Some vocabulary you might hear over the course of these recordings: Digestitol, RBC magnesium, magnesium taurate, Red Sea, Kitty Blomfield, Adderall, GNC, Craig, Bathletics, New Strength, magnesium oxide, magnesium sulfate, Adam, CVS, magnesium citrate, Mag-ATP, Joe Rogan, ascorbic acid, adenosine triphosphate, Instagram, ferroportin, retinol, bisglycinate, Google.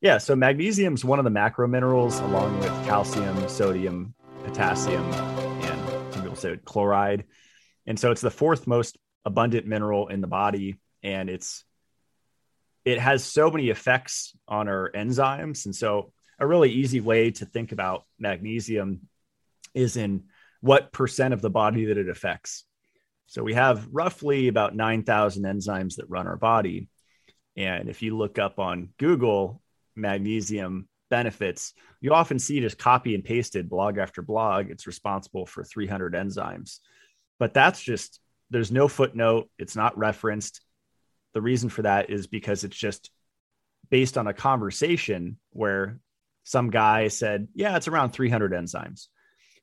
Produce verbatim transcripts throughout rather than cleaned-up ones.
Yeah, so magnesium is one of the macro minerals, along with calcium, sodium, potassium, and people say chloride. And so it's the fourth most abundant mineral in the body, and it's it has so many effects on our enzymes. And so a really easy way to think about magnesium is in what percent of the body that it affects. So we have roughly about nine thousand enzymes that run our body. And if you look up on Google magnesium benefits, you often see just copy and pasted blog after blog. It's responsible for three hundred enzymes. But that's just, there's no footnote. It's not referenced. The reason for that is because it's just based on a conversation where some guy said, yeah, it's around three hundred enzymes.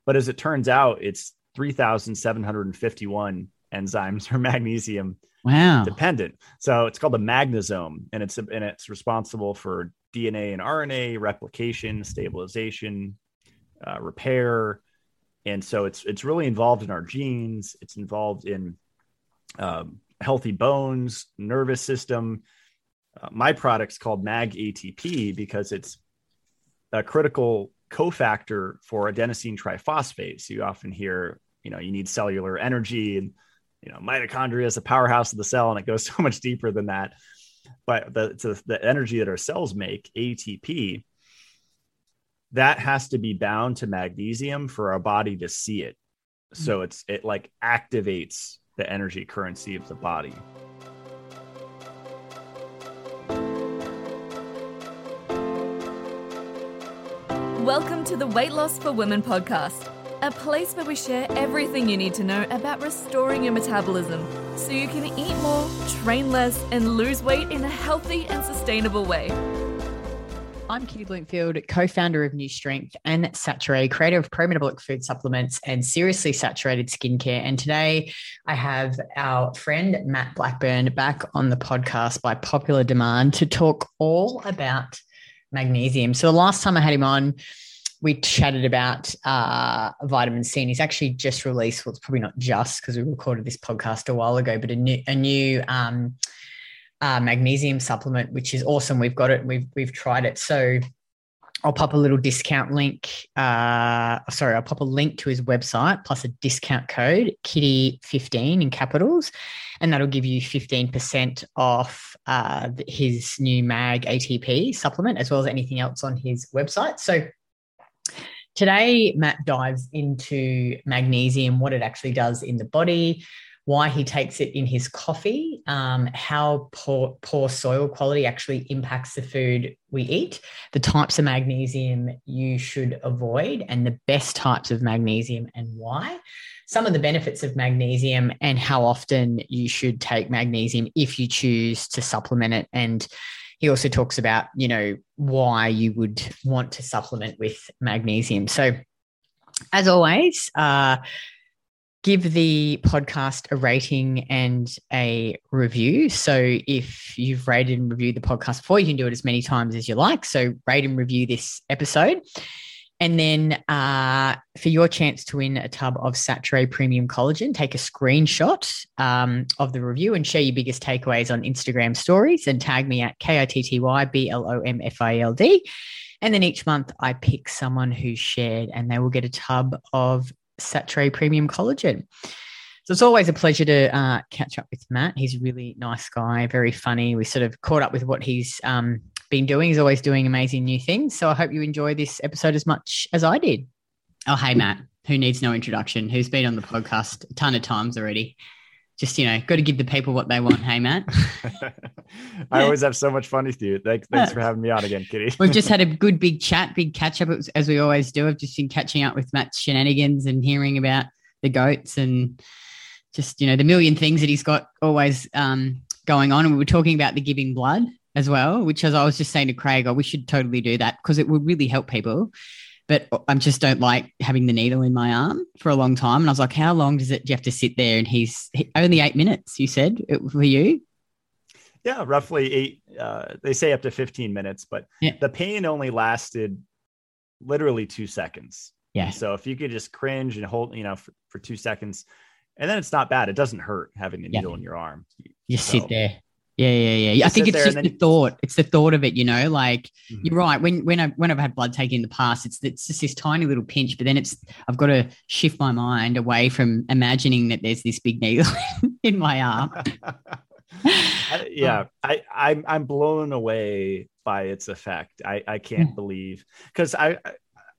But as it turns out, it's three thousand seven hundred fifty-one enzymes are magnesium wow. dependent. So it's called the magnesome, and it's, and it's responsible for D N A and R N A replication, stabilization, uh, repair. And so it's, it's really involved in our genes. It's involved in um, healthy bones, nervous system. Uh, my product's called Mag A T P because it's a critical cofactor for adenosine triphosphate. So you often hear, you know, you need cellular energy, and, you know, mitochondria is the powerhouse of the cell, and it goes so much deeper than that. But the, the, the energy that our cells make, A T P, that has to be bound to magnesium for our body to see it. So it's, it like activates the energy currency of the body. Welcome to the Weight Loss for Women podcast, a place where we share everything you need to know about restoring your metabolism so you can eat more, train less, and lose weight in a healthy and sustainable way. I'm Kitty Blomfield, co-founder of New Strength and Saturée, creator of pro-metabolic food supplements and seriously saturated skincare. And today I have our friend Matt Blackburn back on the podcast by popular demand to talk all about magnesium. So the last time I had him on, we chatted about uh, vitamin C, and he's actually just released, well, it's probably not just because we recorded this podcast a while ago, but a new a new um, uh, magnesium supplement, which is awesome. We've got it. We've we've tried it. So I'll pop a little discount link. Uh, sorry, I'll pop a link to his website plus a discount code, Kitty fifteen in capitals, and that'll give you fifteen percent off uh, his new Mag A T P supplement, as well as anything else on his website. So today, Matt dives into magnesium, what it actually does in the body, why he takes it in his coffee, um, how poor, poor soil quality actually impacts the food we eat, the types of magnesium you should avoid, and the best types of magnesium and why, some of the benefits of magnesium, and how often you should take magnesium if you choose to supplement it. And he also talks about, you know, why you would want to supplement with magnesium. So as always, uh, give the podcast a rating and a review. So if you've rated and reviewed the podcast before, you can do it as many times as you like. So rate and review this episode. And then uh, for your chance to win a tub of Saturée Premium Collagen, take a screenshot um, of the review and share your biggest takeaways on Instagram stories and tag me at K I T T Y B L O M F I L D. And then each month I pick someone who shared, and they will get a tub of Saturée Premium Collagen. So it's always a pleasure to uh, catch up with Matt. He's a really nice guy, very funny. We sort of caught up with what he's um been doing. He's always doing amazing new things. So I hope you enjoy this episode as much as I did. Oh, hey, Matt, who needs no introduction, who's been on the podcast a ton of times already. Just, you know, got to give the people what they want. Hey, Matt. I always have so much fun with you. Thanks, thanks for having me on again, Kitty. We've just had a good big chat, big catch up, as we always do. I've just been catching up with Matt's shenanigans and hearing about the goats and just, you know, the million things that he's got always um, going on. And we were talking about the giving blood as well, which, as I was just saying to Craig, oh, we should totally do that because it would really help people. But I just don't like having the needle in my arm for a long time. And I was like, how long does it, do you have to sit there? And he's he, only eight minutes, you said, it, for you? Yeah, roughly eight. Uh, they say up to fifteen minutes, but yeah. The pain only lasted literally two seconds. Yeah. So if you could just cringe and hold, you know, for, for two seconds, and then it's not bad. It doesn't hurt having the needle yeah. in your arm. You so. sit there. Yeah, yeah, yeah. I think it's just then- the thought. It's the thought of it, you know, like mm-hmm. you're right. When when, I, when I've had blood taken in the past, it's it's just this tiny little pinch, but then it's I've got to shift my mind away from imagining that there's this big needle in my arm. I, yeah, um, I, I'm, I'm blown away by its effect. I, I can't yeah. believe, because I, I,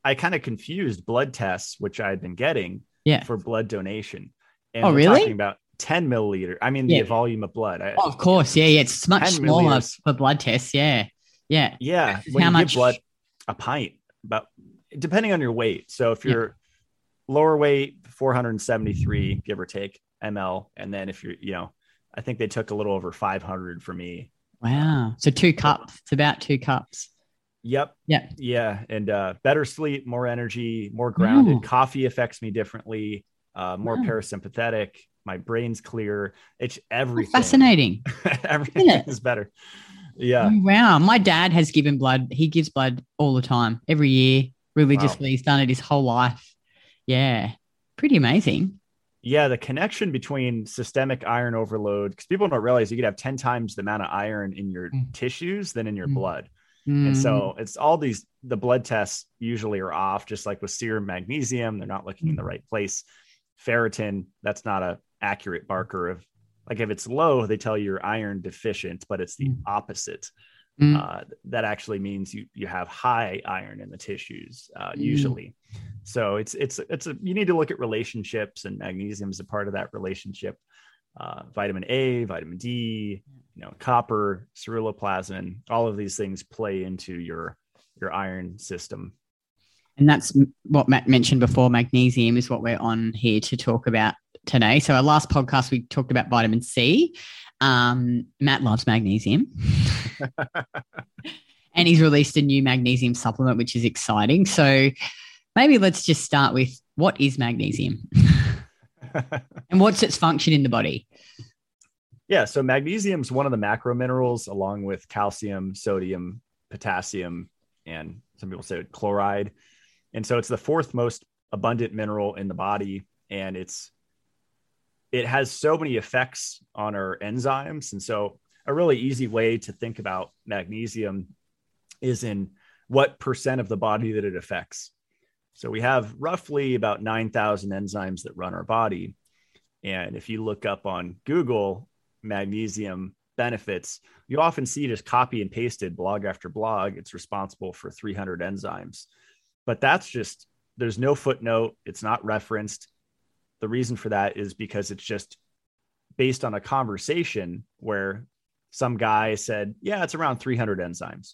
I kind of confused blood tests, which I'd been getting yeah. for blood donation. And oh, we're really? Talking about ten milliliter. I mean, yeah. the volume of blood. I, oh, of course. Yeah. Yeah. It's much smaller milliliters. For blood tests. Yeah. Yeah. Yeah. When How you much? Give blood, a pint, but depending on your weight. So if you're yeah. lower weight, four hundred seventy-three, give or take M L. And then if you're, you know, I think they took a little over five hundred for me. Wow. So two cups, it's about two cups. Yep. Yeah. Yeah. And uh, better sleep, more energy, more grounded. Ooh. Coffee affects me differently. Uh, more wow. parasympathetic. My brain's clear. It's everything. That's fascinating. everything Isn't it? Is better. Yeah. Oh, wow. My dad has given blood. He gives blood all the time, every year, religiously. Wow. He's done it his whole life. Yeah. Pretty amazing. Yeah, the connection between systemic iron overload, because people don't realize you could have ten times the amount of iron in your mm. tissues than in your mm. blood. Mm. And so it's all these, the blood tests usually are off, just like with serum magnesium, they're not looking in the right place. Ferritin, that's not a accurate marker of, like if it's low, they tell you you're iron deficient, but it's the mm. opposite. Mm. Uh, that actually means you you have high iron in the tissues uh, mm. usually. So it's it's it's a you need to look at relationships, and magnesium is a part of that relationship. Uh, vitamin A, vitamin D, you know, copper, ceruloplasmin, all of these things play into your your iron system. And that's what Matt mentioned before. Magnesium is what we're on here to talk about today. So our last podcast we talked about vitamin C. Um, Matt loves magnesium. And he's released a new magnesium supplement, which is exciting. So maybe let's just start with, what is magnesium and what's its function in the body? Yeah, so magnesium is one of the macro minerals, along with calcium, sodium, potassium, and some people say chloride. And so it's the fourth most abundant mineral in the body, and it's it has so many effects on our enzymes. And so a really easy way to think about magnesium is in what percent of the body that it affects. So we have roughly about nine thousand enzymes that run our body. And if you look up on Google magnesium benefits, you often see just copy and pasted blog after blog. It's responsible for three hundred enzymes, but that's just, there's no footnote. It's not referenced. The reason for that is because it's just based on a conversation where some guy said, yeah, it's around three hundred enzymes.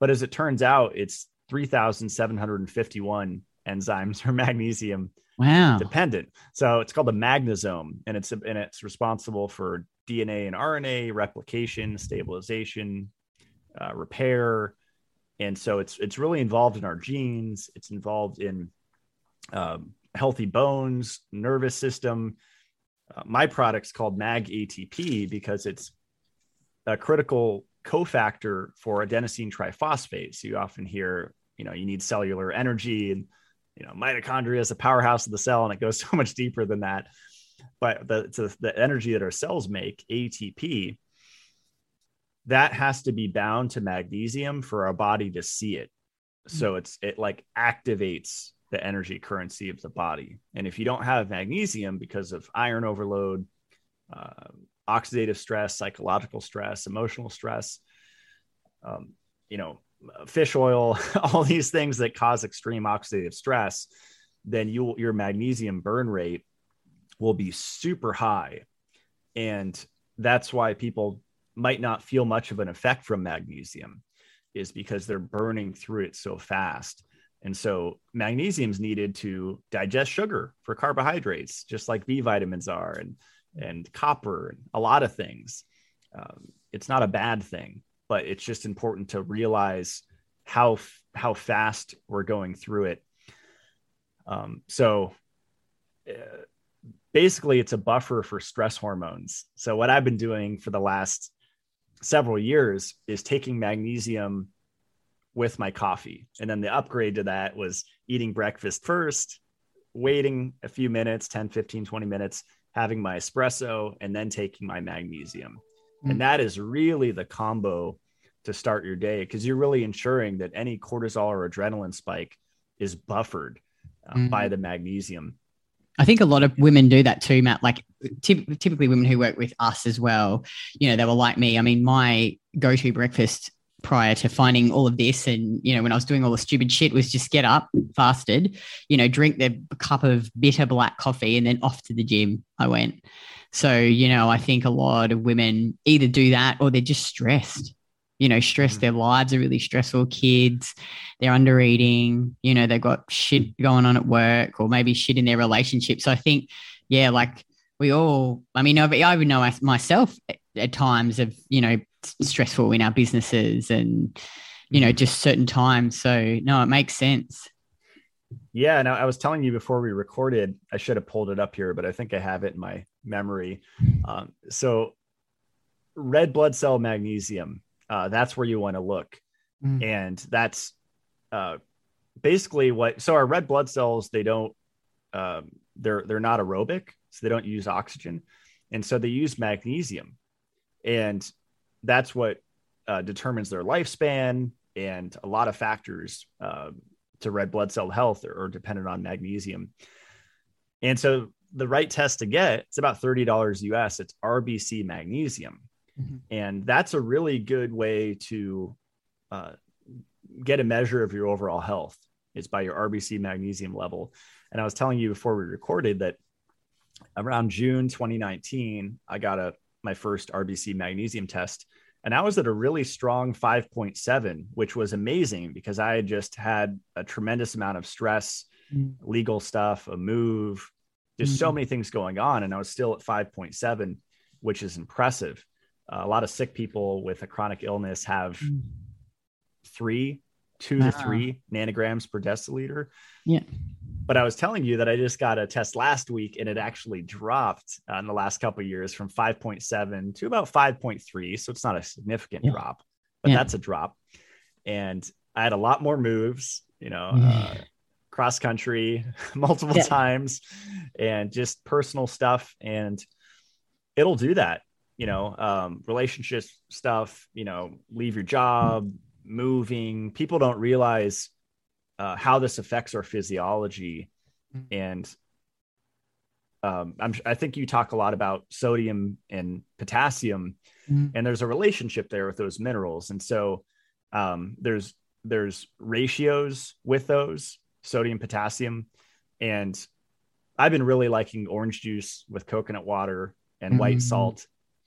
But as it turns out, it's three thousand seven hundred fifty-one enzymes are magnesium wow. dependent. So it's called the magnesome, and it's, and it's responsible for D N A and R N A replication, stabilization, uh, repair. And so it's, it's really involved in our genes. It's involved in, um, healthy bones, nervous system. Uh, my product's called Mag A T P because it's a critical cofactor for adenosine triphosphate. So you often hear, you know, you need cellular energy, and, you know, mitochondria is the powerhouse of the cell, and it goes so much deeper than that. But the, the, the energy that our cells make, A T P, that has to be bound to magnesium for our body to see it. So it's, it like activates the energy currency of the body. And if you don't have magnesium because of iron overload, uh, oxidative stress, psychological stress, emotional stress, um, you know, fish oil, all these things that cause extreme oxidative stress, then you, your magnesium burn rate will be super high. And that's why people might not feel much of an effect from magnesium, is because they're burning through it so fast. And so magnesium is needed to digest sugar for carbohydrates, just like B vitamins are, and, and copper, and a lot of things. Um, it's not a bad thing, but it's just important to realize how, how fast we're going through it. Um, so uh, basically it's a buffer for stress hormones. So what I've been doing for the last several years is taking magnesium with my coffee. And then the upgrade to that was eating breakfast first, waiting a few minutes, ten, fifteen, twenty minutes, having my espresso, and then taking my magnesium. And that is really the combo to start your day, because you're really ensuring that any cortisol or adrenaline spike is buffered uh, mm. by the magnesium. I think a lot of women do that too, Matt. Like ty- typically women who work with us as well, you know, they were like me. I mean, my go-to breakfast prior to finding all of this and, you know, when I was doing all the stupid shit was just get up, fasted, you know, drink the cup of bitter black coffee and then off to the gym I went. So, you know, I think a lot of women either do that or they're just stressed, you know, stressed. Mm-hmm. Their lives are really stressful. Kids, they're under eating, you know, they've got shit going on at work or maybe shit in their relationship. So I think, yeah, like we all, I mean, I even know myself at times of, you know, stressful in our businesses and, you know, just certain times. So no, it makes sense. Yeah. And I was telling you before we recorded, I should have pulled it up here, but I think I have it in my memory. Um, so red blood cell magnesium, uh, that's where you want to look. Mm. And that's uh, basically what, so our red blood cells, they don't, um, they're, they're not aerobic, so they don't use oxygen. And so they use magnesium, and that's what uh, determines their lifespan, and a lot of factors uh, to red blood cell health are, are dependent on magnesium. And so the right test to get, it's about thirty dollars U S, it's R B C magnesium. Mm-hmm. And that's a really good way to uh, get a measure of your overall health, is by your R B C magnesium level. And I was telling you before we recorded that around June twenty nineteen, I got a, my first R B C magnesium test, and I was at a really strong five point seven, which was amazing because I had just had a tremendous amount of stress, mm. legal stuff, a move, just mm. so many things going on. And I was still at five point seven, which is impressive. Uh, a lot of sick people with a chronic illness have mm. three, two wow. to three nanograms per deciliter. Yeah. But I was telling you that I just got a test last week, and it actually dropped uh, in the last couple of years from five point seven to about five point three. So it's not a significant yeah. drop, but yeah. that's a drop. And I had a lot more moves, you know, yeah. uh, cross country multiple yeah. times, and just personal stuff. And it'll do that, you know, um, relationship stuff, you know, leave your job, mm-hmm. moving. People don't realize Uh, how this affects our physiology. And um, I'm, I think you talk a lot about sodium and potassium, mm. and there's a relationship there with those minerals. And so um, there's there's ratios with those, sodium, potassium. And I've been really liking orange juice with coconut water and mm. white salt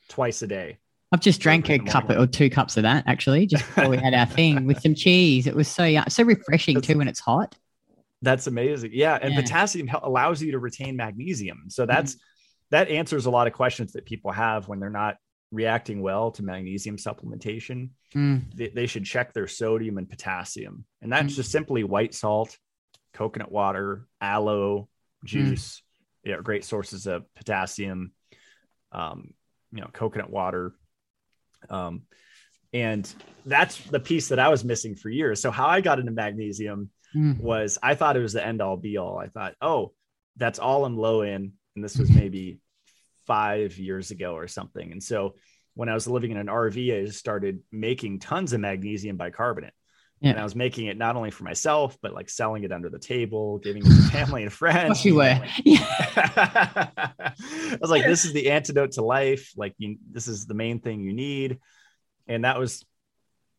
twice a day. I've just drank a cup or two cups of that, actually, just before we had our thing with some cheese. It was so so refreshing that's, too when it's hot. That's amazing. Yeah. And yeah. potassium allows you to retain magnesium. So that's, mm. that answers a lot of questions that people have when they're not reacting well to magnesium supplementation. Mm. They, they should check their sodium and potassium. And that's mm. just simply white salt, coconut water, aloe juice, mm. yeah, great sources of potassium, um, you know, coconut water. Um, and that's the piece that I was missing for years. So how I got into magnesium mm. was, I thought it was the end all be all. I thought, oh, that's all I'm low in. And this was maybe five years ago or something. And so when I was living in an R V, I just started making tons of magnesium bicarbonate, yeah. and I was making it not only for myself, but like selling it under the table, giving it to family and friends. You were. Yeah. I was like, this is the antidote to life. Like, you, this is the main thing you need. And that was,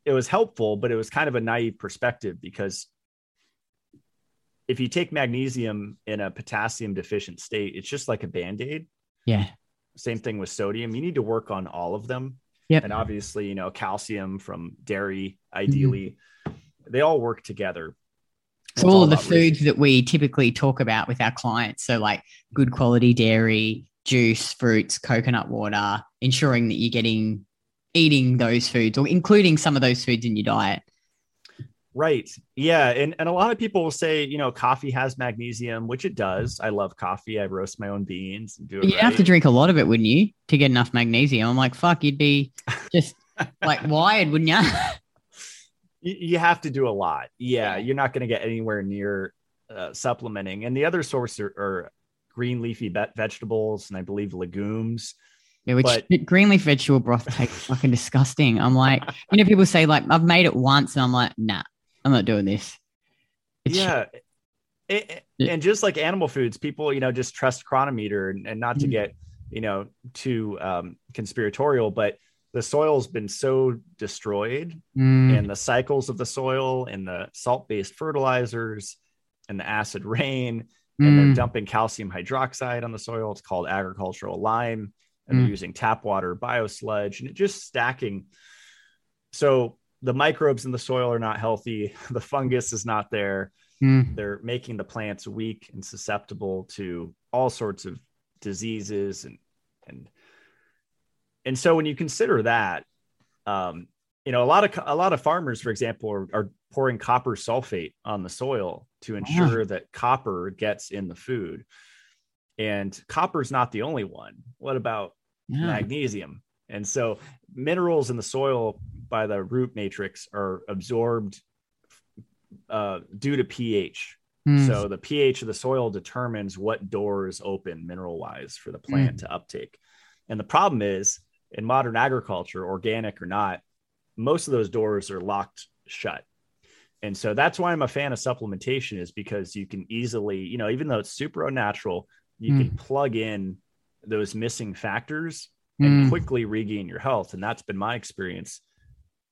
it was helpful, but it was kind of a naive perspective, because if you take magnesium in a potassium deficient state, it's just like a Band-Aid. Yeah. Same thing with sodium. You need to work on all of them. Yep. And obviously, you know, calcium from dairy, ideally, mm-hmm. they all work together. So all of the foods that we typically talk about with our clients, so like good quality dairy, juice, fruits, coconut water, ensuring that you're getting, eating those foods or including some of those foods in your diet. Right. Yeah. And and a lot of people will say, you know, coffee has magnesium, which it does. I love coffee. I roast my own beans and do it. You'd right. have to drink a lot of it, wouldn't you, to get enough magnesium? I'm like, fuck, you'd be just like wired, wouldn't you? You have to do a lot. Yeah. You're not going to get anywhere near uh, supplementing. And the other source are, are green leafy be- vegetables. And I believe legumes Yeah, which but, green leaf vegetable broth tastes fucking disgusting. I'm like, you know, people say like, I've made it once and I'm like, nah, I'm not doing this. It's yeah. It, it, and just like animal foods, people, you know, just trust chronometer and, and not to get, you know, too um, conspiratorial, but the soil's been so destroyed mm. and the cycles of the soil and the salt-based fertilizers and the acid rain and mm. they're dumping calcium hydroxide on the soil. It's called agricultural lime. And they're mm. using tap water, biosludge, and it just stacking. So the microbes in the soil are not healthy. The fungus is not there. Mm. They're making the plants weak and susceptible to all sorts of diseases. And, and, and so when you consider that, um, you know, a lot of, a lot of farmers, for example, are, are pouring copper sulfate on the soil to ensure yeah. that copper gets in the food. And copper is not the only one. What about yeah. magnesium? And so minerals in the soil by the root matrix are absorbed uh, due to pH. Mm. So the pH of the soil determines what doors open mineral wise for the plant mm. to uptake. And the problem is in modern agriculture, organic or not, most of those doors are locked shut. And so that's why I'm a fan of supplementation, is because you can easily, you know, even though it's super unnatural, you mm. can plug in those missing factors and mm. quickly regain your health. And that's been my experience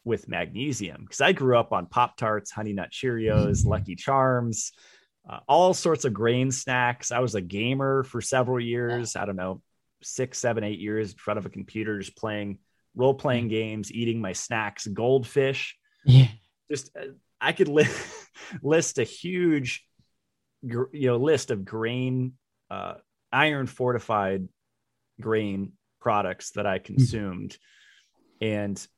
with magnesium, because I grew up on Pop-Tarts, Honey Nut Cheerios, mm. Lucky Charms, uh, all sorts of grain snacks. I was a gamer for several years. I don't know, six, seven, eight years in front of a computer, just playing role-playing games, eating my snacks, goldfish. Yeah. Just, uh, I could li- list a huge, you know, list of grain Uh, iron fortified grain products that I consumed. Mm. And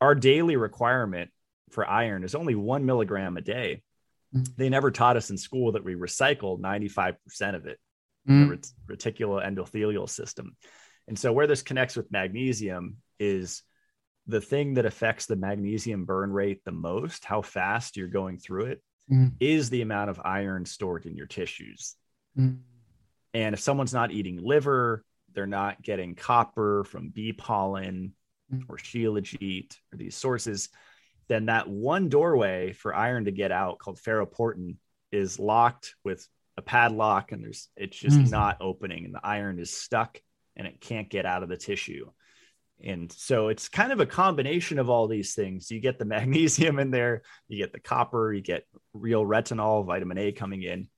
our daily requirement for iron is only one milligram a day. Mm. They never taught us in school that we recycle ninety-five percent of it, mm. the ret- reticular endothelial system. And so where this connects with magnesium is the thing that affects the magnesium burn rate the most, how fast you're going through it, mm. is the amount of iron stored in your tissues. Mm. And if someone's not eating liver, they're not getting copper from bee pollen or shilajit or these sources, then that one doorway for iron to get out, called ferroportin, is locked with a padlock, and there's it's just mm-hmm. not opening, and the iron is stuck and it can't get out of the tissue. And so it's kind of a combination of all these things. You get the magnesium in there, you get the copper, you get real retinol, vitamin A coming in.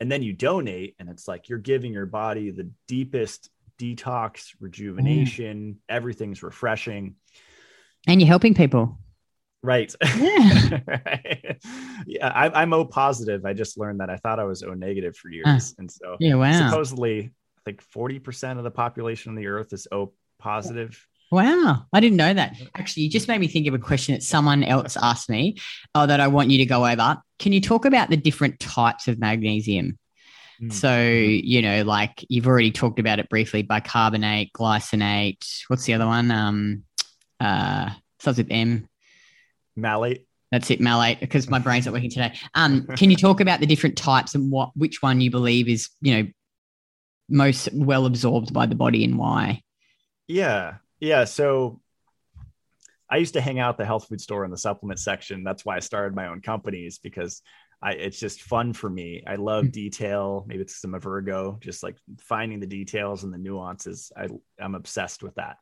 And then you donate, and it's like you're giving your body the deepest detox, rejuvenation, mm. everything's refreshing. And you're helping people. Right. Yeah. right. yeah I, I'm O positive. I just learned that. I thought I was O negative for years. Ah. And so yeah, wow. supposedly, I think forty percent of the population on the earth is O positive. Wow. I didn't know that. Actually, you just made me think of a question that someone else asked me oh, that I want you to go over. Can you talk about the different types of magnesium? Mm. So, you know, like you've already talked about it briefly, bicarbonate, glycinate. What's the other one? Um, uh, starts with M. Malate. That's it, malate, because my brain's not working today. Um, can you talk about the different types and what which one you believe is, you know, most well absorbed by the body and why? Yeah. Yeah. So I used to hang out at the health food store in the supplement section. That's why I started my own companies, because I, it's just fun for me. I love detail. Maybe it's some Virgo, just like finding the details and the nuances. I, I'm obsessed with that.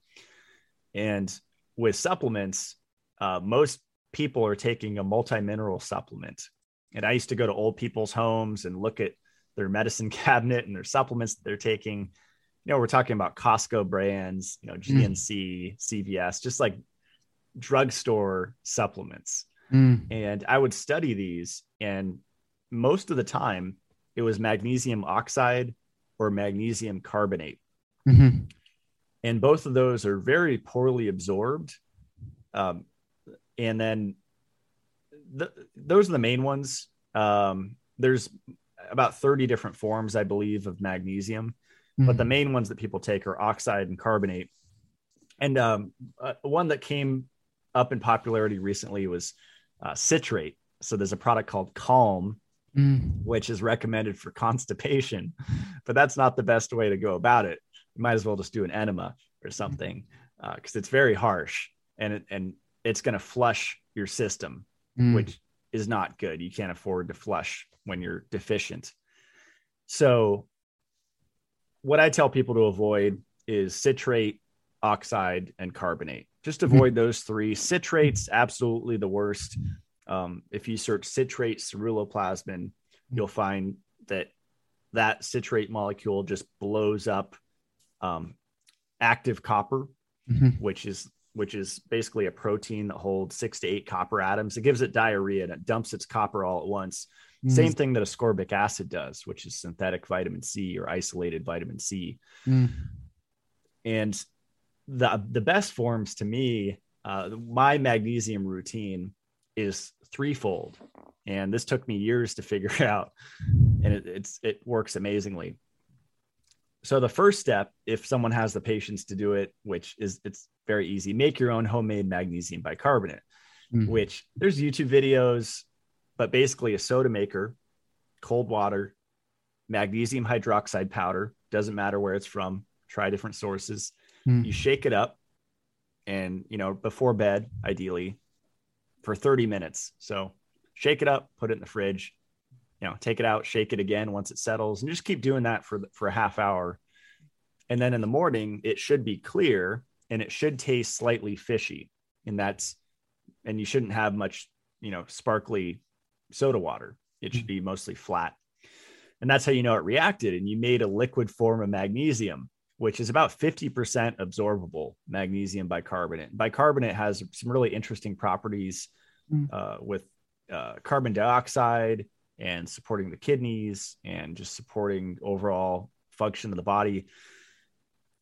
And with supplements, uh, most people are taking a multi-mineral supplement. And I used to go to old people's homes and look at their medicine cabinet and their supplements that they're taking. You know, we're talking about Costco brands, you know, G N C, mm. C V S, just like drugstore supplements. Mm. And I would study these. And most of the time it was magnesium oxide or magnesium carbonate. Mm-hmm. And both of those are very poorly absorbed. Um, and then th- those are the main ones. Um, there's about thirty different forms, I believe, of magnesium. But the main ones that people take are oxide and carbonate. And um, uh, one that came up in popularity recently was uh, citrate. So there's a product called Calm, mm. which is recommended for constipation, but that's not the best way to go about it. You might as well just do an enema. or something, because uh, it's very harsh and it, and it's going to flush your system, mm. which is not good. You can't afford to flush when you're deficient. So what I tell people to avoid is citrate, oxide, and carbonate. Just avoid mm. those three. Citrate's absolutely the worst. Um, if you search citrate ceruloplasmin, you'll find that that citrate molecule just blows up um, active copper, mm-hmm. which is which is basically a protein that holds six to eight copper atoms. It gives it diarrhea and it dumps its copper all at once. Mm. Same thing that ascorbic acid does, which is synthetic vitamin C or isolated vitamin C. Mm. And the the best forms to me, uh, my magnesium routine is threefold. And this took me years to figure out, and it, it's, it works amazingly. So the first step, if someone has the patience to do it, which is, it's very easy, make your own homemade magnesium bicarbonate, mm. which there's YouTube videos, but basically a soda maker, cold water, magnesium hydroxide powder, doesn't matter where it's from, try different sources. Mm. You shake it up and, you know, before bed, ideally, for thirty minutes. So shake it up, put it in the fridge, you know, take it out, shake it again once it settles, and just keep doing that for, for a half hour. And then in the morning, it should be clear and it should taste slightly fishy. And that's, and you shouldn't have much, you know, sparkly soda water. It should be mostly flat. And that's how you know it reacted. And you made a liquid form of magnesium, which is about fifty percent absorbable magnesium bicarbonate. Bicarbonate has some really interesting properties mm. uh, with uh, carbon dioxide and supporting the kidneys and just supporting overall function of the body.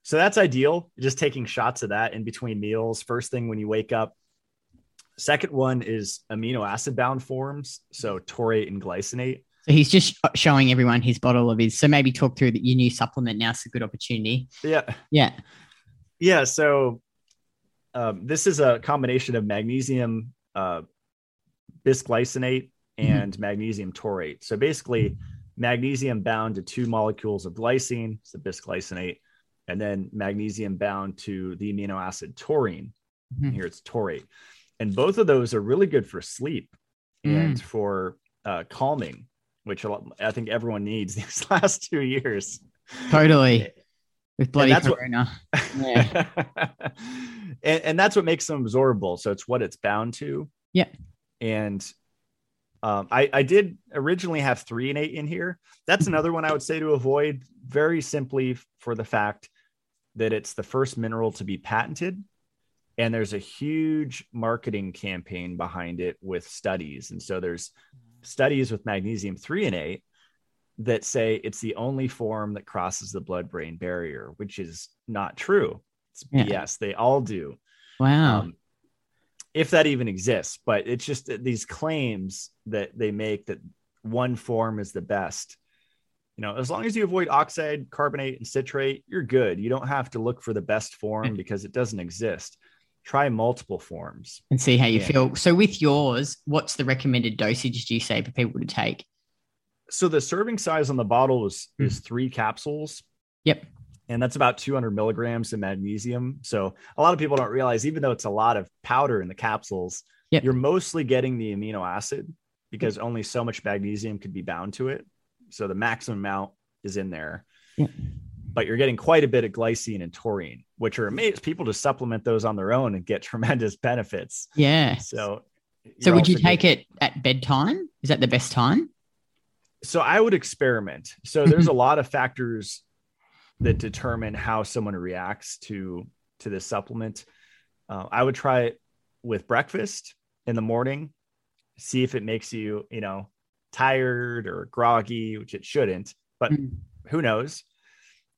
So that's ideal. Just taking shots of that in between meals. First thing when you wake up. Second one is amino acid bound forms. So taurate and glycinate. So he's just showing everyone his bottle of his. So maybe talk through that, your new supplement. Now's a good opportunity. Yeah. Yeah. Yeah. So um, this is a combination of magnesium uh, bisglycinate and mm-hmm. magnesium taurate. So basically magnesium bound to two molecules of glycine, so bisglycinate, and then magnesium bound to the amino acid taurine. Mm-hmm. Here it's taurate. And both of those are really good for sleep mm. and for uh, calming, which I think everyone needs these last two years. Totally. With bloody and corona. What, yeah. and, and that's what makes them absorbable. So it's what it's bound to. Yeah. And um, I, I did originally have threonate in here. That's another one I would say to avoid, very simply for the fact that it's the first mineral to be patented. And there's a huge marketing campaign behind it with studies. And so there's studies with magnesium threonate that say it's the only form that crosses the blood-brain barrier, which is not true. It's B S. Yeah. They all do. Wow. Um, if that even exists, but it's just these claims that they make that one form is the best. You know, as long as you avoid oxide, carbonate, and citrate, you're good. You don't have to look for the best form because it doesn't exist. Try multiple forms and see how you yeah. feel. So with yours, what's the recommended dosage, do you say, for people to take? So the serving size on the bottle is, mm. is three capsules. Yep. And that's about two hundred milligrams of magnesium. So a lot of people don't realize, even though it's a lot of powder in the capsules, yep. you're mostly getting the amino acid because mm. only so much magnesium could be bound to it. So the maximum amount is in there. Yep. But you're getting quite a bit of glycine and taurine, which are amazing. People just supplement those on their own and get tremendous benefits. Yeah. So, so would you take getting... it at bedtime? Is that the best time? So I would experiment. So there's a lot of factors that determine how someone reacts to, to this supplement. Uh, I would try it with breakfast in the morning, see if it makes you, you know, tired or groggy, which it shouldn't, but who knows?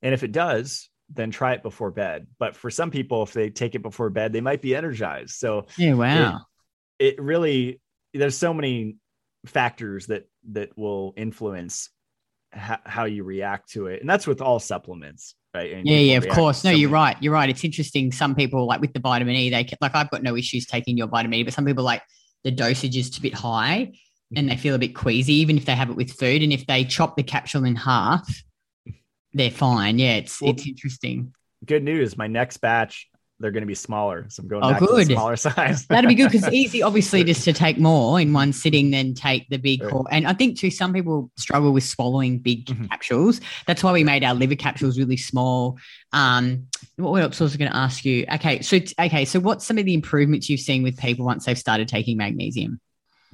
And if it does, then try it before bed. But for some people, if they take it before bed, they might be energized. So yeah, wow. It, it really, there's so many factors that, that will influence ha- how you react to it. And that's with all supplements, right? And yeah, yeah, of course. No, you're right. You're right. It's interesting. Some people, like with the vitamin E, they can, like, I've got no issues taking your vitamin E, but some people, like, the dosage is a bit high and they feel a bit queasy, even if they have it with food. And if they chop the capsule in half, they're fine. Yeah, it's well, it's interesting. good news. My next batch, they're going to be smaller. So I'm going oh, back good. to the smaller size. That'd be good because it's easy, obviously, just to take more in one sitting than take the big. Right. And I think, too, some people struggle with swallowing big mm-hmm. capsules. That's why we made our liver capsules really small. Um, what else was I going to ask you? Okay, so okay, so what's some of the improvements you've seen with people once they've started taking magnesium?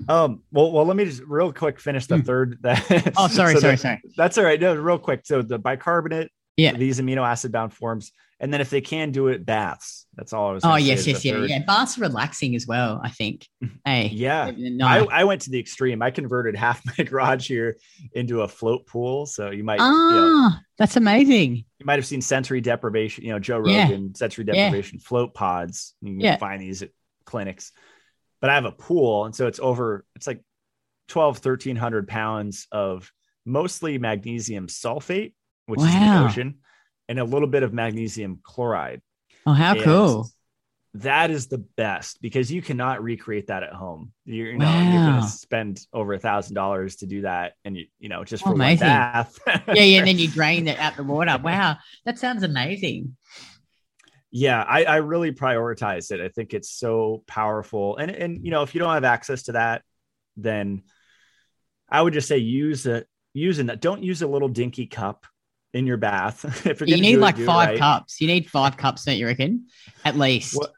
Um, well, well, let me just real quick finish the mm. third. That, oh, sorry, so sorry, that, sorry. That's all right. No, real quick. So the bicarbonate, yeah, these amino acid bound forms. And then if they can do it, baths. That's all I was. Oh, yes, yes, yeah, yeah. Baths are relaxing as well, I think. Hey, yeah. No. I, I went to the extreme. I converted half my garage here into a float pool. So you might. Ah, you know, that's amazing. You might have seen sensory deprivation. You know, Joe Rogan, yeah. sensory deprivation yeah. float pods. You can yeah. find these at clinics. But I have a pool, and so it's over. It's like twelve, thirteen hundred pounds of mostly magnesium sulfate, which wow. is in the ocean. And a little bit of magnesium chloride. Oh, how and cool. That is the best because you cannot recreate that at home. You're, you know, wow. you're going to spend over a thousand dollars to do that. And you, you know, just for oh, one bath. yeah. Yeah. And then you drain it out the water. Wow. That sounds amazing. Yeah. I, I really prioritize it. I think it's so powerful. And, and, you know, if you don't have access to that, then I would just say use a, use a, don't use a little dinky cup in your bath. If you're you need like five right. cups. You need five cups, don't you reckon? At least. What,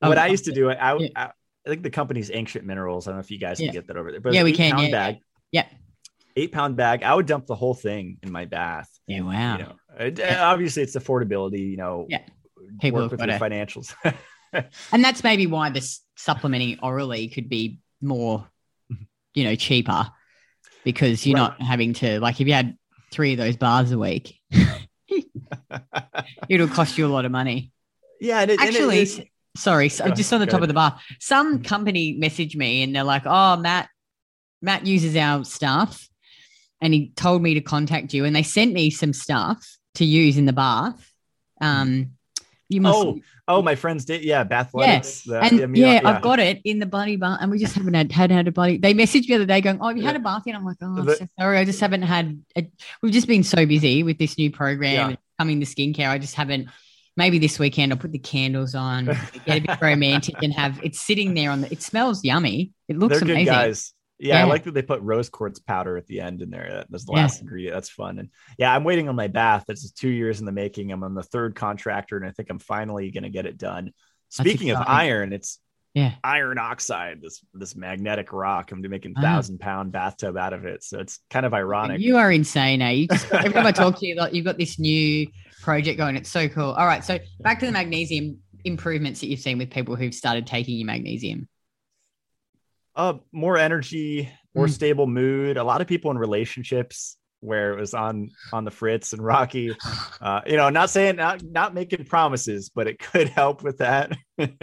what oh, I used to do, I, yeah. I, I think the company's Ancient Minerals. I don't know if you guys yeah. can get that over there. But yeah, we eight can. Pound yeah, bag, yeah. Eight pound bag. I would dump the whole thing in my bath. Yeah, wow. You know, it, yeah. Obviously, it's affordability, you know, yeah. People work with your financials. And that's maybe why this supplementing orally could be more, you know, cheaper because you're right. not having to, like, if you had three of those bars a week it'll cost you a lot of money. Yeah, and it, actually and it, it, sorry so just on the top ahead. of the bar, some company messaged me and they're like, oh, Matt Matt uses our stuff and he told me to contact you, and they sent me some stuff to use in the bath. um You must oh, oh, my friends did. Yeah, Bathletics. Yes. The, and the meal, yeah, yeah, I've got it in the bloody bath. And we just haven't had, had, had a bloody. They messaged me the other day going, oh, have you yeah. had a bath yet? I'm like, oh, I'm but, so sorry. I just haven't had. A, we've just been so busy with this new program yeah. and coming to skincare. I just haven't. Maybe this weekend I'll put the candles on, get a bit romantic and have it's sitting there on the. It smells yummy. It looks They're amazing. Good guys. Yeah, yeah, I like that they put rose quartz powder at the end in there. That's the last yeah. ingredient. That's fun. And yeah, I'm waiting on my bath. That's two years in the making. I'm on the third contractor, and I think I'm finally going to get it done. Speaking of iron, it's yeah. iron oxide, this this magnetic rock. I'm making one thousand pound bathtub out of it. So it's kind of ironic. You are insane, eh? You just, every time I talk to you, like, you've got this new project going. It's so cool. All right, so back to the magnesium improvements that you've seen with people who've started taking your magnesium. Uh, more energy, more mm. stable mood. A lot of people in relationships where it was on, on the fritz and rocky, uh, you know, not saying, not, not making promises, but it could help with that. Wait,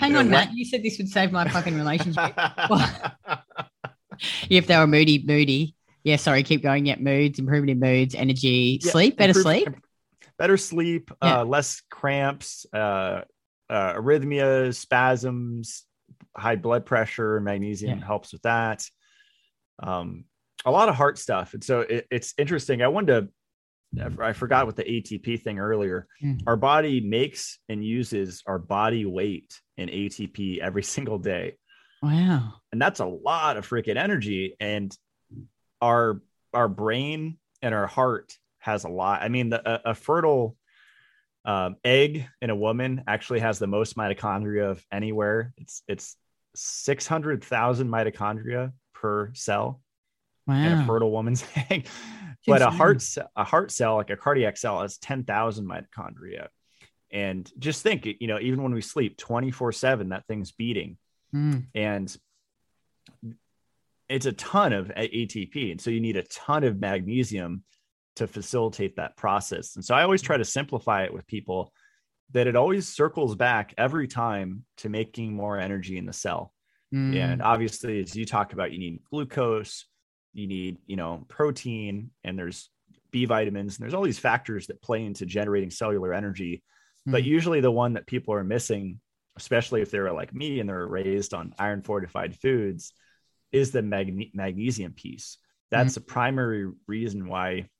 hang on, Matt, you said this would save my fucking relationship. If they were moody, moody. Yeah. Sorry. Keep going. Yeah. Moods, improvement in moods, energy, yeah, sleep, better sleep, better sleep, yeah. uh, less cramps, uh, uh, arrhythmias, spasms, high blood pressure. Magnesium yeah. helps with that. Um, a lot of heart stuff. And so it, it's interesting. I wanted to, I forgot what the A T P thing earlier, mm. our body makes and uses our body weight in A T P every single day. Wow. And that's a lot of freaking energy. And our, our brain and our heart has a lot. I mean, the, a, a fertile Um, egg in a woman actually has the most mitochondria of anywhere. It's it's six hundred thousand mitochondria per cell wow. in a fertile woman's egg. But a heart, a heart cell, like a cardiac cell, has ten thousand mitochondria. And just think, you know, even when we sleep twenty-four seven, that thing's beating. Mm. And it's a ton of A T P. And so you need a ton of magnesium to facilitate that process. And so I always try to simplify it with people that it always circles back every time to making more energy in the cell. Mm. And obviously, as you talk about, you need glucose, you need, you know, protein, and there's B vitamins, and there's all these factors that play into generating cellular energy. Mm. But usually the one that people are missing, especially if they're like me and they're raised on iron fortified foods, is the magne- magnesium piece. That's mm. the primary reason why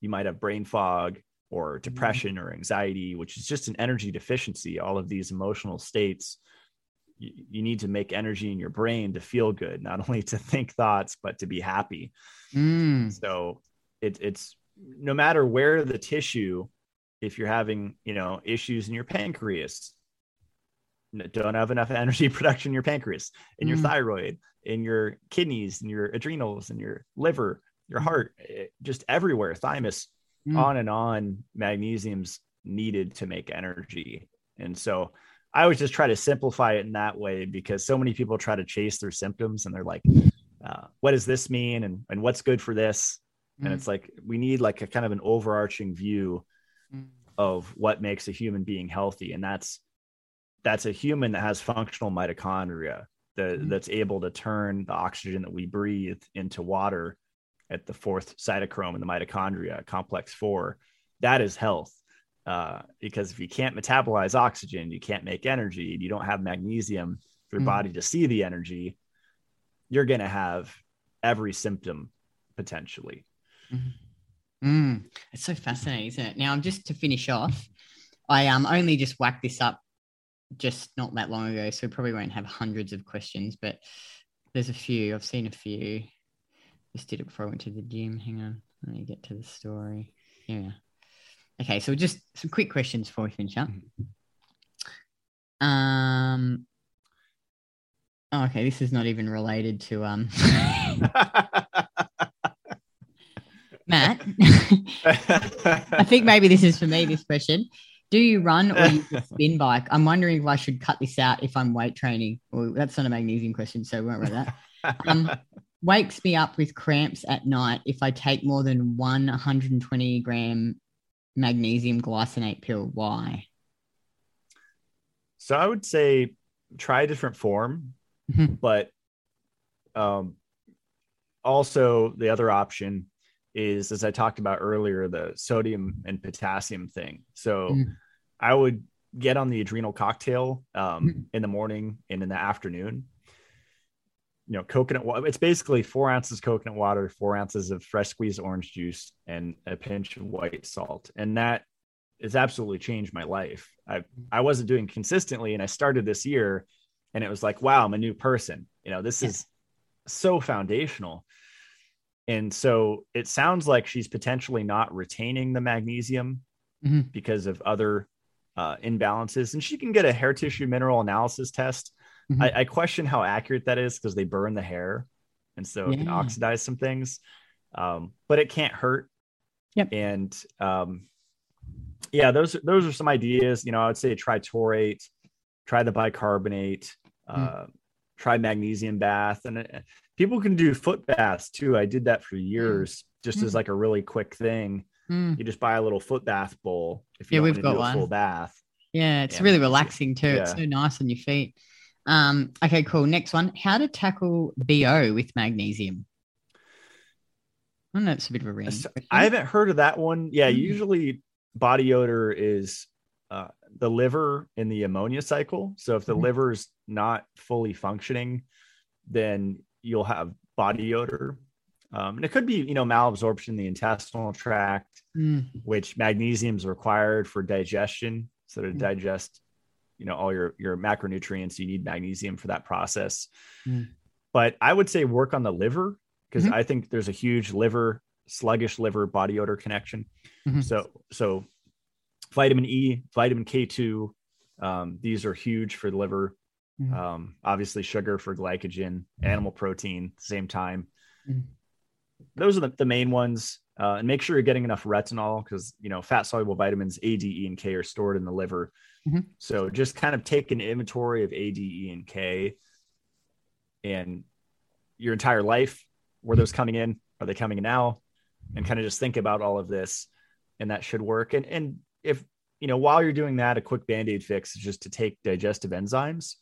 you might have brain fog or depression or anxiety, which is just an energy deficiency, all of these emotional states, you, you need to make energy in your brain to feel good, not only to think thoughts, but to be happy. Mm. So it, it's no matter where the tissue, if you're having, you know, issues in your pancreas, don't have enough energy production in your pancreas, in your mm. thyroid, in your kidneys, in your adrenals, in your liver, your heart, it, just everywhere, thymus, Mm. on and on, magnesium's needed to make energy. And so I always just try to simplify it in that way, because so many people try to chase their symptoms and they're like, uh, what does this mean? And, and what's good for this? Mm. And it's like, we need like a kind of an overarching view mm. of what makes a human being healthy. And that's, that's a human that has functional mitochondria the, mm. that's able to turn the oxygen that we breathe into water at the fourth cytochrome in the mitochondria, complex four. That is health. Uh, because if you can't metabolize oxygen, you can't make energy, and you don't have magnesium for your mm-hmm. body to see the energy, you're going to have every symptom potentially. Mm-hmm. Mm. It's so fascinating, isn't it? Now, just to finish off, I um, only just whacked this up just not that long ago, so we probably won't have hundreds of questions, but there's a few. I've seen a few. Just did it before I went to the gym. Hang on. Let me get to the story. Yeah. Okay. So just some quick questions before we finish up. Um, oh, okay. This is not even related to, um, Matt, I think maybe this is for me, this question. Do you run or use a spin bike? I'm wondering if I should cut this out if I'm weight training. Well, that's not a magnesium question, so we won't read that. Um, wakes me up with cramps at night if I take more than one one hundred twenty gram magnesium glycinate pill. Why? So I would say try a different form, mm-hmm. but um, also the other option is, as I talked about earlier, the sodium and potassium thing. So mm. I would get on the adrenal cocktail um, mm. in the morning and in the afternoon. You know, coconut water, it's basically four ounces coconut water, four ounces of fresh squeezed orange juice, and a pinch of white salt. And that has absolutely changed my life. I, I wasn't doing consistently, and I started this year, and it was like, wow, I'm a new person. You know, this yeah. is so foundational. And so it sounds like she's potentially not retaining the magnesium mm-hmm. because of other uh, imbalances. And she can get a hair tissue mineral analysis test. Mm-hmm. I, I question how accurate that is, because they burn the hair, and so yeah. it can oxidize some things, um, but it can't hurt. Yep. And um, yeah, those, those are some ideas. You know, I would say try taurate, try the bicarbonate, mm. uh, try magnesium bath, and uh, people can do foot baths too. I did that for years, mm. just mm. as like a really quick thing. Mm. You just buy a little foot bath bowl. If you yeah, we've got do one. A full bath. Yeah. It's and, really relaxing too. Yeah. It's so nice on your feet. Um, okay, cool. Next one. How to tackle B O with magnesium? I don't know, it's a bit of a random question. I haven't heard of that one. Yeah, mm. usually body odor is uh, the liver in the ammonia cycle. So if the mm. liver's not fully functioning, then you'll have body odor. Um, and it could be, you know, malabsorption in the intestinal tract, mm. which magnesium is required for digestion. So to mm. digest you know, all your, your macronutrients, you need magnesium for that process. Mm. But I would say work on the liver, because mm-hmm. I think there's a huge liver, sluggish liver body odor connection. Mm-hmm. So, so vitamin E, vitamin K two, um, these are huge for the liver. Mm-hmm. Um, obviously sugar for glycogen, animal protein at the same time. Mm-hmm. Those are the, the main ones. Uh, and make sure you're getting enough retinol, because, you know, fat soluble vitamins A, D, E, and K are stored in the liver. Mm-hmm. So just kind of take an inventory of A, D, E, and K, and your entire life. Were those coming in? Are they coming in now? And kind of just think about all of this, and that should work. And, and if, you know, while you're doing that, a quick Band-Aid fix is just to take digestive enzymes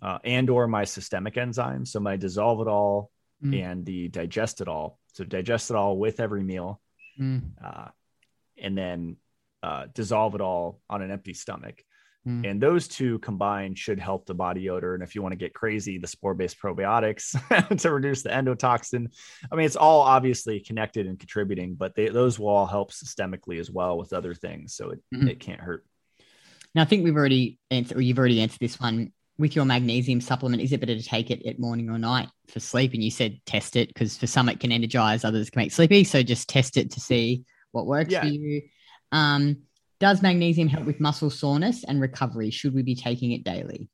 uh, and or my systemic enzymes. So my Dissolvitol mm-hmm. and the Digestitol. So digest it all with every meal, mm. uh, and then uh, dissolve it all on an empty stomach. Mm. And those two combined should help the body odor. And if you want to get crazy, the spore-based probiotics to reduce the endotoxin. I mean, it's all obviously connected and contributing, but they, those will all help systemically as well with other things. So it, mm-hmm. it can't hurt. Now, I think we've already answered, or you've already answered this one. With your magnesium supplement, is it better to take it at morning or night for sleep? And you said test it, because for some it can energize, others can make sleepy. So just test it to see what works yeah. for you. Um, Does magnesium help with muscle soreness and recovery? Should we be taking it daily?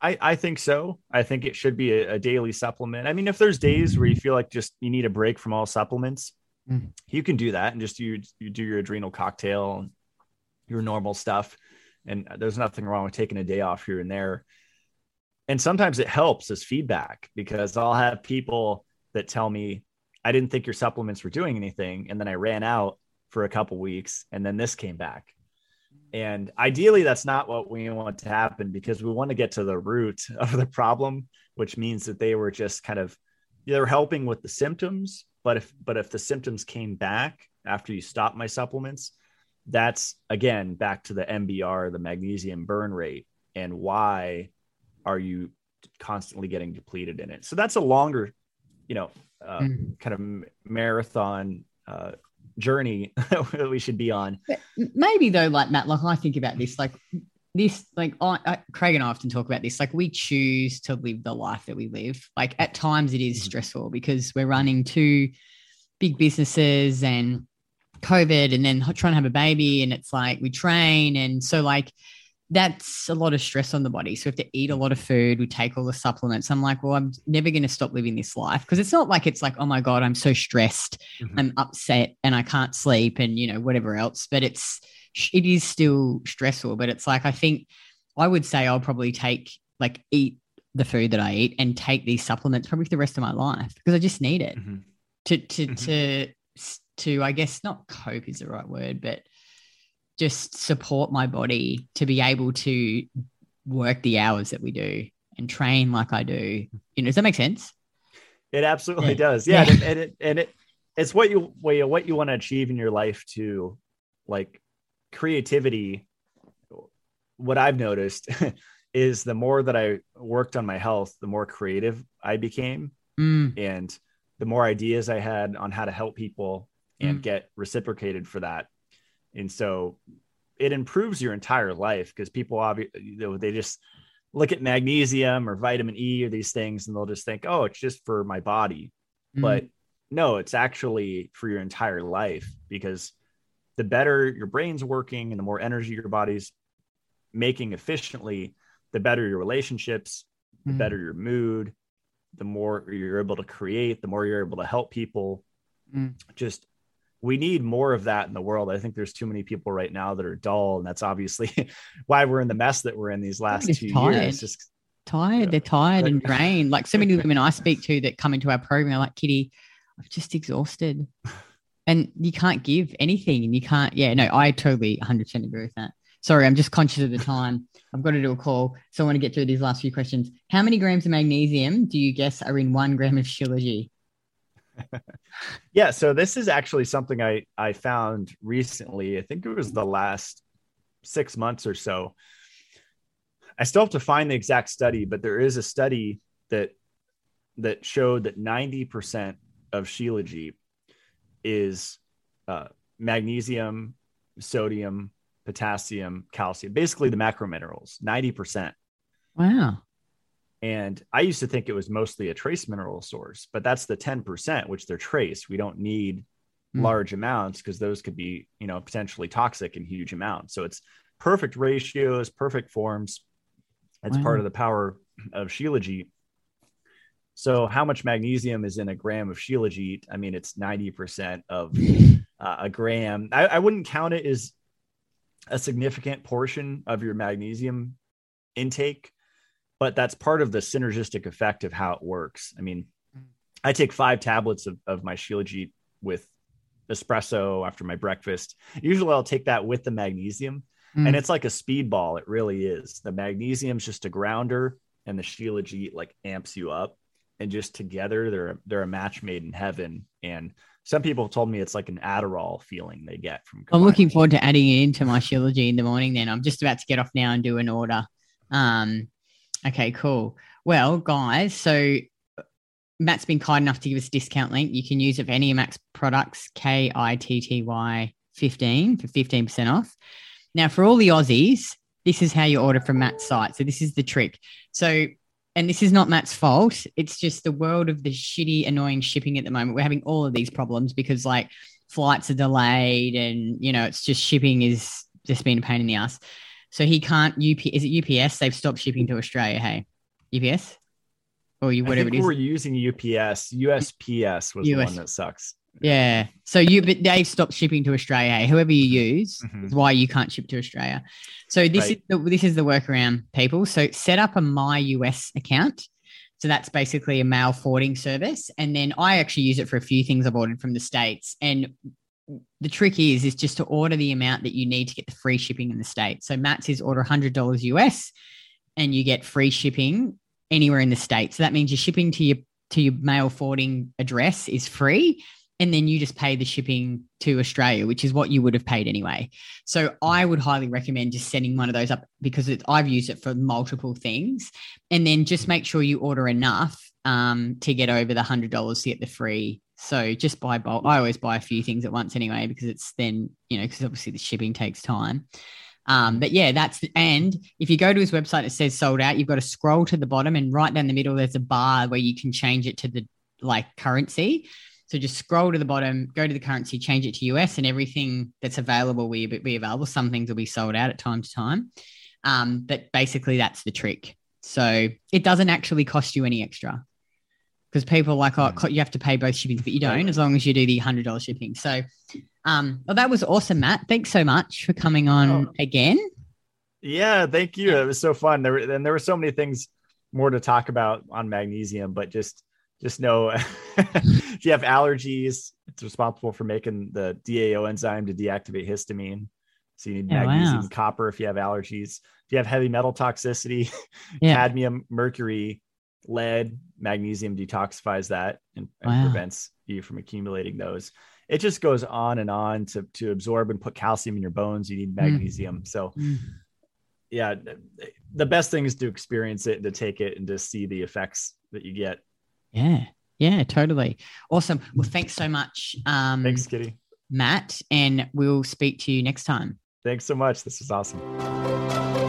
I, I think so. I think it should be a, a daily supplement. I mean, if there's days where you feel like just you need a break from all supplements, mm. you can do that and just you, you do your adrenal cocktail, your normal stuff. And there's nothing wrong with taking a day off here and there. And sometimes it helps as feedback, because I'll have people that tell me, I didn't think your supplements were doing anything. And then I ran out for a couple weeks, and then this came back. And ideally, that's not what we want to happen, because we want to get to the root of the problem, which means that they were just kind of, they're helping with the symptoms. But if, but if the symptoms came back after you stopped my supplements, that's again, back to the M B R, the magnesium burn rate, and why are you constantly getting depleted in it? So that's a longer, you know, uh, mm. kind of marathon, uh, journey that we should be on. But maybe though, like Matt, like I think about this, like this, like I, I, Craig and I often talk about this, like we choose to live the life that we live. Like at times it is stressful because we're running two big businesses and COVID and then trying to have a baby, and it's like we train. And so like, that's a lot of stress on the body. So we have to eat a lot of food. We take all the supplements. I'm like, well, I'm never going to stop living this life, because it's not like it's like, oh my God, I'm so stressed. Mm-hmm. I'm upset and I can't sleep and, you know, whatever else. But it's, it is still stressful. But it's like, I think I would say I'll probably take, like, eat the food that I eat and take these supplements probably for the rest of my life, because I just need it mm-hmm. to, to, mm-hmm. to, to, I guess not cope is the right word, but just support my body to be able to work the hours that we do and train like I do. You know, does that make sense? It absolutely yeah. does. Yeah. yeah. And, it, and, it, and it, it's what you, what you want to achieve in your life too. Like creativity. What I've noticed is the more that I worked on my health, the more creative I became mm. and the more ideas I had on how to help people and mm. get reciprocated for that. And so it improves your entire life, because people obviously, you know, they just look at magnesium or vitamin E or these things and they'll just think, oh, it's just for my body. Mm-hmm. But no, it's actually for your entire life, because the better your brain's working and the more energy your body's making efficiently, the better your relationships, the mm-hmm. better your mood, the more you're able to create, the more you're able to help people. Mm-hmm. Just we need more of that in the world. I think there's too many people right now that are dull. And that's obviously why we're in the mess that we're in these last two tired. years. Just tired. You know. They're tired and drained. Like so many women I speak to that come into our program are like, Kitty, I'm just exhausted. And you can't give anything and you can't. Yeah, no, I totally one hundred percent agree with that. Sorry, I'm just conscious of the time. I've got to do a call. So I want to get through these last few questions. How many grams of magnesium do you guess are in one gram of shilajit? Yeah, so this is actually something I, I found recently. I think it was the last six months or so. I still have to find the exact study, but there is a study that that showed that ninety percent of shilajit is uh, magnesium, sodium, potassium, calcium, basically the macro minerals, ninety percent. Wow. And I used to think it was mostly a trace mineral source, but that's the ten percent, which they're trace. We don't need mm. large amounts, because those could be, you know, potentially toxic in huge amounts. So it's perfect ratios, perfect forms. It's wow. part of the power of shilajit. So how much magnesium is in a gram of shilajit? I mean, it's ninety percent of uh, a gram. I, I wouldn't count it as a significant portion of your magnesium intake, but that's part of the synergistic effect of how it works. I mean, I take five tablets of, of my shilajit with espresso after my breakfast. Usually I'll take that with the magnesium mm. and it's like a speedball. It really is. The magnesium is just a grounder and the shilajit like amps you up. and just together they're they're a match made in heaven. And some people have told me it's like an Adderall feeling they get from combining. I'm looking forward to adding it into my Shilajit in the morning then. I'm just about to get off now and do an order. Um, okay, cool. Well, guys, so Matt's been kind enough to give us a discount link. You can use it for any of Matt's products, K I T T Y fifteen for fifteen percent off. Now, for all the Aussies, this is how you order from Matt's site. So this is the trick. So, and this is not Matt's fault. It's just the world of the shitty, annoying shipping at the moment. We're having all of these problems because like flights are delayed and, you know, it's just shipping is just being a pain in the ass. So he can't, U P, is it U P S? They've stopped shipping to Australia. Hey, U P S? Or you, whatever I think it is. We're using U P S. U S P S was U S. The one that sucks. Yeah. So you, but they've stopped shipping to Australia. Whoever you use mm-hmm. is why you can't ship to Australia. So this right. is the, this is the workaround, people. So set up a My U S account. So that's basically a mail forwarding service. And then I actually use it for a few things I've ordered from the States. And the trick is, is just to order the amount that you need to get the free shipping in the States. So Matt's is order one hundred dollars U S and you get free shipping anywhere in the States. So that means your shipping to your, to your mail forwarding address is free. And then you just pay the shipping to Australia, which is what you would have paid anyway. So I would highly recommend just setting one of those up because it, I've used it for multiple things. And then just make sure you order enough um, to get over the one hundred dollars to get the free. So just buy bulk. I always buy a few things at once anyway because it's then, you know, because obviously the shipping takes time. Um, but yeah, that's, and if you go to his website, it says sold out. You've got to scroll to the bottom and right down the middle, there's a bar where you can change it to the like currency. So just scroll to the bottom, go to the currency, change it to U S, and everything that's available will be available. Some things will be sold out at time to time. Um, but basically that's the trick. So it doesn't actually cost you any extra because people are like, oh, you have to pay both shippings, but you don't as long as you do the one hundred dollars shipping. So um, well, that was awesome, Matt. Thanks so much for coming on oh. again. Yeah, thank you. It was so fun. There, and there were so many things more to talk about on magnesium, but just Just know if you have allergies, it's responsible for making the D A O enzyme to deactivate histamine. So you need yeah, magnesium, wow. copper if you have allergies. If you have heavy metal toxicity, yeah. cadmium, mercury, lead, magnesium detoxifies that and, wow. and prevents you from accumulating those. It just goes on and on to, to absorb and put calcium in your bones. You need magnesium. Mm. So mm. yeah, the best thing is to experience it and to take it and to see the effects that you get. Yeah. Yeah, totally. Awesome. Well, thanks so much. Um, thanks, Kitty. Matt, and we'll speak to you next time. Thanks so much. This was awesome.